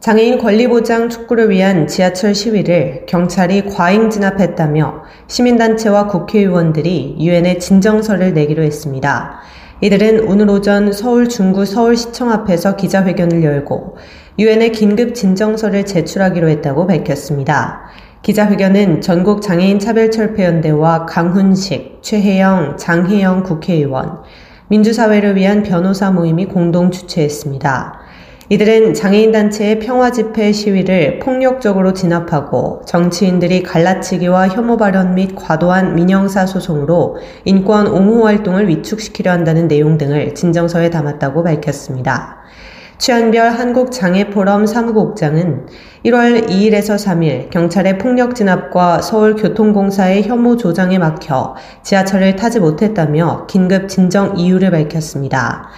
장애인 권리보장 촉구를 위한 지하철 시위를 경찰이 과잉 진압했다며 시민단체와 국회의원들이 유엔에 진정서를 내기로 했습니다. 이들은 오늘 오전 서울 중구 서울시청 앞에서 기자회견을 열고 유엔에 긴급 진정서를 제출하기로 했다고 밝혔습니다. 기자회견은 전국 장애인 차별철폐연대와 강훈식, 최혜영, 장혜영 국회의원, 민주사회를 위한 변호사 모임이 공동 주최했습니다. 이들은 장애인단체의 평화집회 시위를 폭력적으로 진압하고 정치인들이 갈라치기와 혐오 발언 및 과도한 민영사 소송으로 인권 옹호 활동을 위축시키려 한다는 내용 등을 진정서에 담았다고 밝혔습니다. 취한별 한국장애포럼 사무국장은 1월 2일에서 3일 경찰의 폭력 진압과 서울교통공사의 혐오 조장에 막혀 지하철을 타지 못했다며 긴급 진정 이유를 밝혔습니다.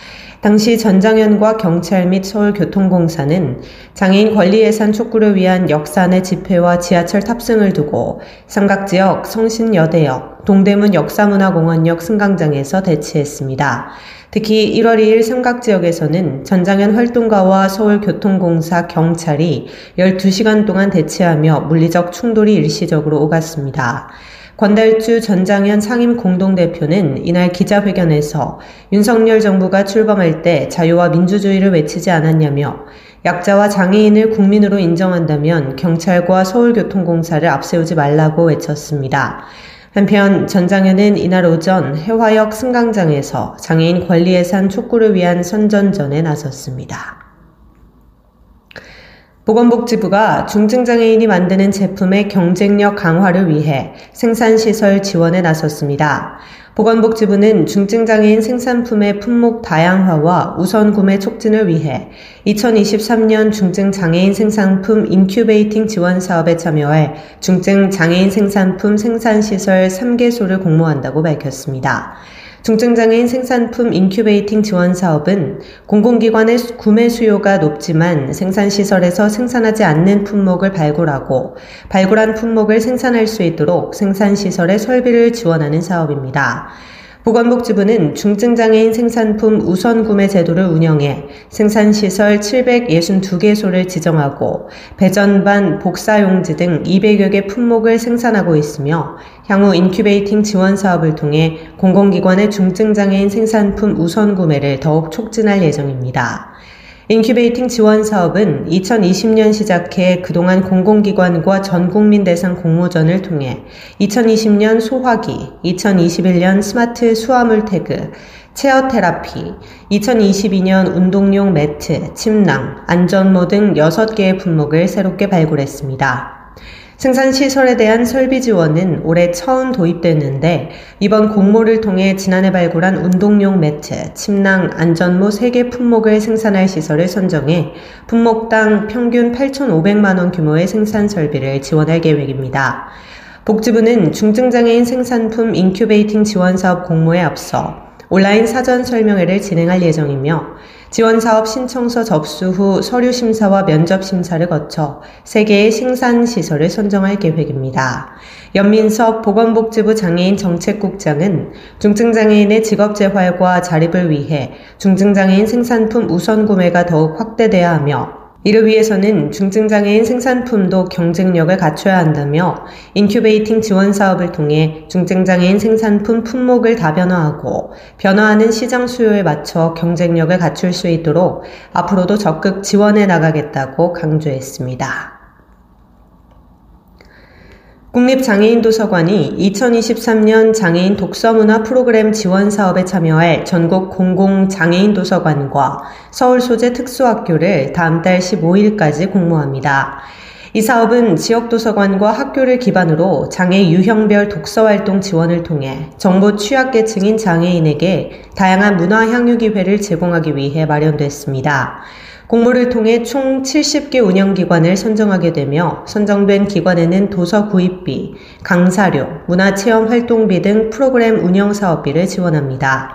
당시 전장현과 경찰 및 서울교통공사는 장애인 권리 예산 촉구를 위한 역사 내 집회와 지하철 탑승을 두고 삼각지역, 성신여대역, 동대문 역사문화공원역 승강장에서 대치했습니다. 특히 1월 2일 삼각지역에서는 전장현 활동가와 서울교통공사, 경찰이 12시간 동안 대치하며 물리적 충돌이 일시적으로 오갔습니다. 권달주 전장현 상임공동대표는 이날 기자회견에서 윤석열 정부가 출범할 때 자유와 민주주의를 외치지 않았냐며 약자와 장애인을 국민으로 인정한다면 경찰과 서울교통공사를 앞세우지 말라고 외쳤습니다. 한편 전장현은 이날 오전 해화역 승강장에서 장애인 권리 예산 촉구를 위한 선전전에 나섰습니다. 보건복지부가 중증장애인이 만드는 제품의 경쟁력 강화를 위해 생산시설 지원에 나섰습니다. 보건복지부는 중증장애인 생산품의 품목 다양화와 우선구매 촉진을 위해 2023년 중증장애인 생산품 인큐베이팅 지원 사업에 참여해 중증장애인 생산품 생산시설 3개소를 공모한다고 밝혔습니다. 중증장애인 생산품 인큐베이팅 지원 사업은 공공기관의 구매 수요가 높지만 생산시설에서 생산하지 않는 품목을 발굴하고 발굴한 품목을 생산할 수 있도록 생산시설의 설비를 지원하는 사업입니다. 보건복지부는 중증장애인 생산품 우선구매 제도를 운영해 생산시설 762개소를 지정하고 배전반, 복사용지 등 200여 개 품목을 생산하고 있으며 향후 인큐베이팅 지원 사업을 통해 공공기관의 중증장애인 생산품 우선 구매를 더욱 촉진할 예정입니다. 인큐베이팅 지원 사업은 2020년 시작해 그동안 공공기관과 전국민 대상 공모전을 통해 2020년 소화기, 2021년 스마트 수화물 태그, 체어 테라피, 2022년 운동용 매트, 침낭, 안전모 등 6개의 품목을 새롭게 발굴했습니다. 생산시설에 대한 설비 지원은 올해 처음 도입됐는데 이번 공모를 통해 지난해 발굴한 운동용 매트, 침낭, 안전모 3개 품목을 생산할 시설을 선정해 품목당 평균 8,500만 원 규모의 생산 설비를 지원할 계획입니다. 복지부는 중증장애인 생산품 인큐베이팅 지원사업 공모에 앞서 온라인 사전 설명회를 진행할 예정이며 지원사업 신청서 접수 후 서류 심사와 면접 심사를 거쳐 3개의 생산시설을 선정할 계획입니다. 연민섭 보건복지부 장애인 정책국장은 중증장애인의 직업재활과 자립을 위해 중증장애인 생산품 우선 구매가 더욱 확대돼야 하며 이를 위해서는 중증장애인 생산품도 경쟁력을 갖춰야 한다며 인큐베이팅 지원 사업을 통해 중증장애인 생산품 품목을 다변화하고 변화하는 시장 수요에 맞춰 경쟁력을 갖출 수 있도록 앞으로도 적극 지원해 나가겠다고 강조했습니다. 국립장애인도서관이 2023년 장애인 독서문화 프로그램 지원 사업에 참여할 전국 공공장애인도서관과 서울소재 특수학교를 다음 달 15일까지 공모합니다. 이 사업은 지역도서관과 학교를 기반으로 장애 유형별 독서활동 지원을 통해 정보 취약계층인 장애인에게 다양한 문화 향유 기회를 제공하기 위해 마련됐습니다. 공모를 통해 총 70개 운영기관을 선정하게 되며 선정된 기관에는 도서 구입비, 강사료, 문화체험 활동비 등 프로그램 운영 사업비를 지원합니다.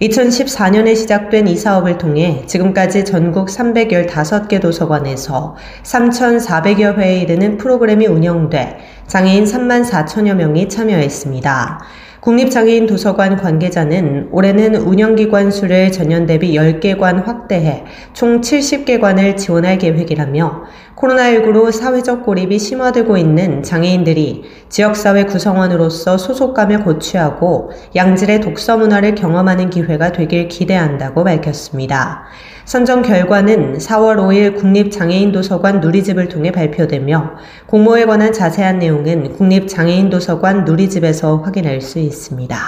2014년에 시작된 이 사업을 통해 지금까지 전국 315개 도서관에서 3,400여 회에 이르는 프로그램이 운영돼 장애인 34,000여 명이 참여했습니다. 국립장애인도서관 관계자는 올해는 운영기관 수를 전년 대비 10개관 확대해 총 70개관을 지원할 계획이라며 코로나19로 사회적 고립이 심화되고 있는 장애인들이 지역사회 구성원으로서 소속감을 고취하고 양질의 독서 문화를 경험하는 기회가 되길 기대한다고 밝혔습니다. 선정 결과는 4월 5일 국립장애인도서관 누리집을 통해 발표되며 공모에 관한 자세한 내용은 국립장애인도서관 누리집에서 확인할 수 있습니다.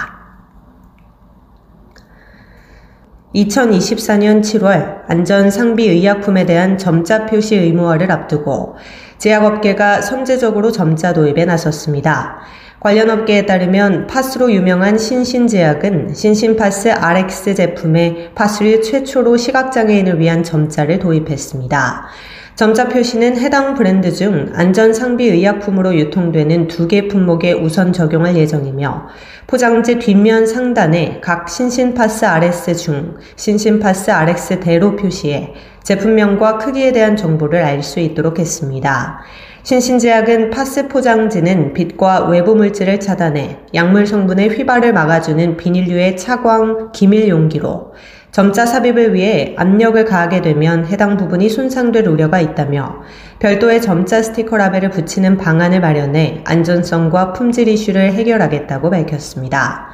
2024년 7월 안전상비의약품에 대한 점자 표시 의무화를 앞두고 제약업계가 선제적으로 점자 도입에 나섰습니다. 관련 업계에 따르면 파스로 유명한 신신제약은 신신파스 RX 제품에 파스류 최초로 시각장애인을 위한 점자를 도입했습니다. 점자 표시는 해당 브랜드 중 안전상비의약품으로 유통되는 2개 품목에 우선 적용할 예정이며 포장지 뒷면 상단에 각 신신파스 RS 중 신신파스 RX 대로 표시해 제품명과 크기에 대한 정보를 알 수 있도록 했습니다. 신신제약은 파스 포장지는 빛과 외부 물질을 차단해 약물 성분의 휘발을 막아주는 비닐류의 차광 기밀 용기로 점자 삽입을 위해 압력을 가하게 되면 해당 부분이 손상될 우려가 있다며 별도의 점자 스티커 라벨을 붙이는 방안을 마련해 안전성과 품질 이슈를 해결하겠다고 밝혔습니다.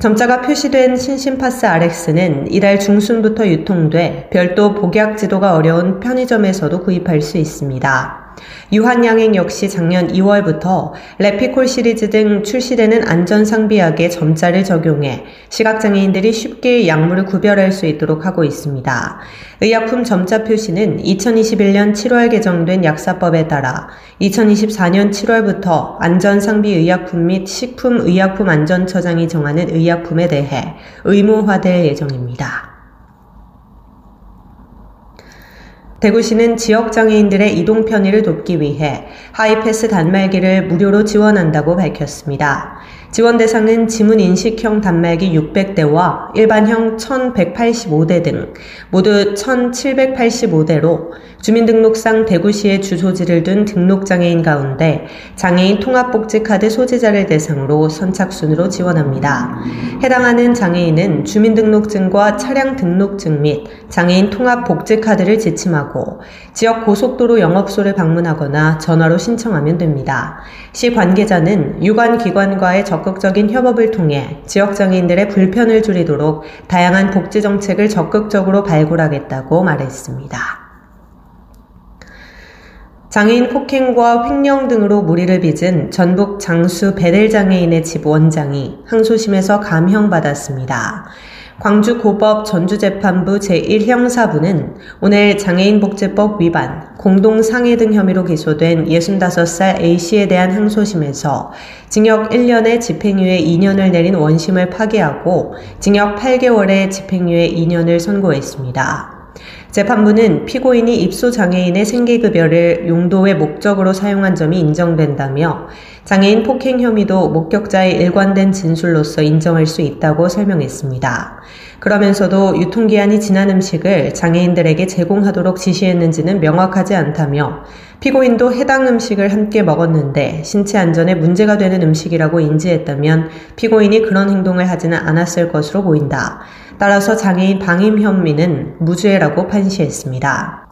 점자가 표시된 신신파스 RX는 이달 중순부터 유통돼 별도 복약 지도가 어려운 편의점에서도 구입할 수 있습니다. 유한양행 역시 작년 2월부터 레피콜 시리즈 등 출시되는 안전상비약에 점자를 적용해 시각장애인들이 쉽게 약물을 구별할 수 있도록 하고 있습니다. 의약품 점자 표시는 2021년 7월 개정된 약사법에 따라 2024년 7월부터 안전상비의약품 및 식품의약품안전처장이 정하는 의약품에 대해 의무화될 예정입니다. 대구시는 지역장애인들의 이동 편의를 돕기 위해 하이패스 단말기를 무료로 지원한다고 밝혔습니다. 지원 대상은 지문인식형 단말기 600대와 일반형 1185대 등 모두 1785대로 주민등록상 대구시의 주소지를 둔 등록장애인 가운데 장애인 통합복지카드 소지자를 대상으로 선착순으로 지원합니다. 해당하는 장애인은 주민등록증과 차량 등록증 및 장애인 통합복지카드를 지침하고 지역 고속도로 영업소를 방문하거나 전화로 신청하면 됩니다. 시 관계자는 유관 기관과의 적극적인 협업을 통해 지역장애인들의 불편을 줄이도록 다양한 복지 정책을 적극적으로 발굴하겠다고 말했습니다. 장애인 폭행과 횡령 등으로 물의를 빚은 전북 장수 베델 장애인의 집 원장이 항소심에서 감형받았습니다. 광주고법 전주재판부 제1형사부는 오늘 장애인복지법 위반, 공동상해 등 혐의로 기소된 65살 A씨에 대한 항소심에서 징역 1년에 집행유예 2년을 내린 원심을 파기하고 징역 8개월에 집행유예 2년을 선고했습니다. 재판부는 피고인이 입소장애인의 생계급여를 용도의 목적으로 사용한 점이 인정된다며 장애인 폭행 혐의도 목격자의 일관된 진술로서 인정할 수 있다고 설명했습니다. 그러면서도 유통기한이 지난 음식을 장애인들에게 제공하도록 지시했는지는 명확하지 않다며 피고인도 해당 음식을 함께 먹었는데 신체 안전에 문제가 되는 음식이라고 인지했다면 피고인이 그런 행동을 하지는 않았을 것으로 보인다. 따라서 장애인 방임 혐의는 무죄라고 판시했습니다.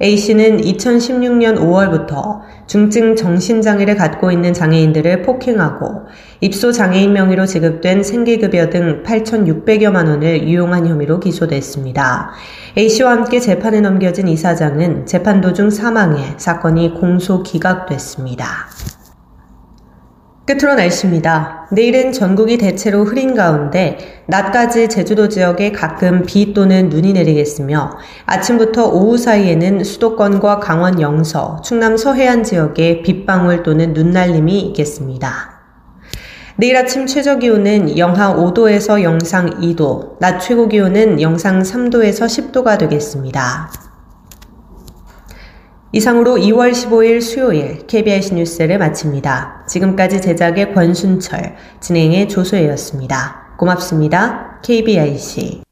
A씨는 2016년 5월부터 중증 정신장애를 갖고 있는 장애인들을 폭행하고 입소장애인 명의로 지급된 생계급여 등 8,600여만 원을 유용한 혐의로 기소됐습니다. A씨와 함께 재판에 넘겨진 이 사장은 재판 도중 사망해 사건이 공소 기각됐습니다. 끝으로 날씨입니다. 내일은 전국이 대체로 흐린 가운데 낮까지 제주도 지역에 가끔 비 또는 눈이 내리겠으며 아침부터 오후 사이에는 수도권과 강원 영서, 충남 서해안 지역에 빗방울 또는 눈날림이 있겠습니다. 내일 아침 최저기온은 영하 5도에서 영상 2도, 낮 최고기온은 영상 3도에서 10도가 되겠습니다. 이상으로 2월 15일 수요일 KBIC 뉴스를 마칩니다. 지금까지 제작의 권순철, 진행의 조소혜였습니다. 고맙습니다. KBIC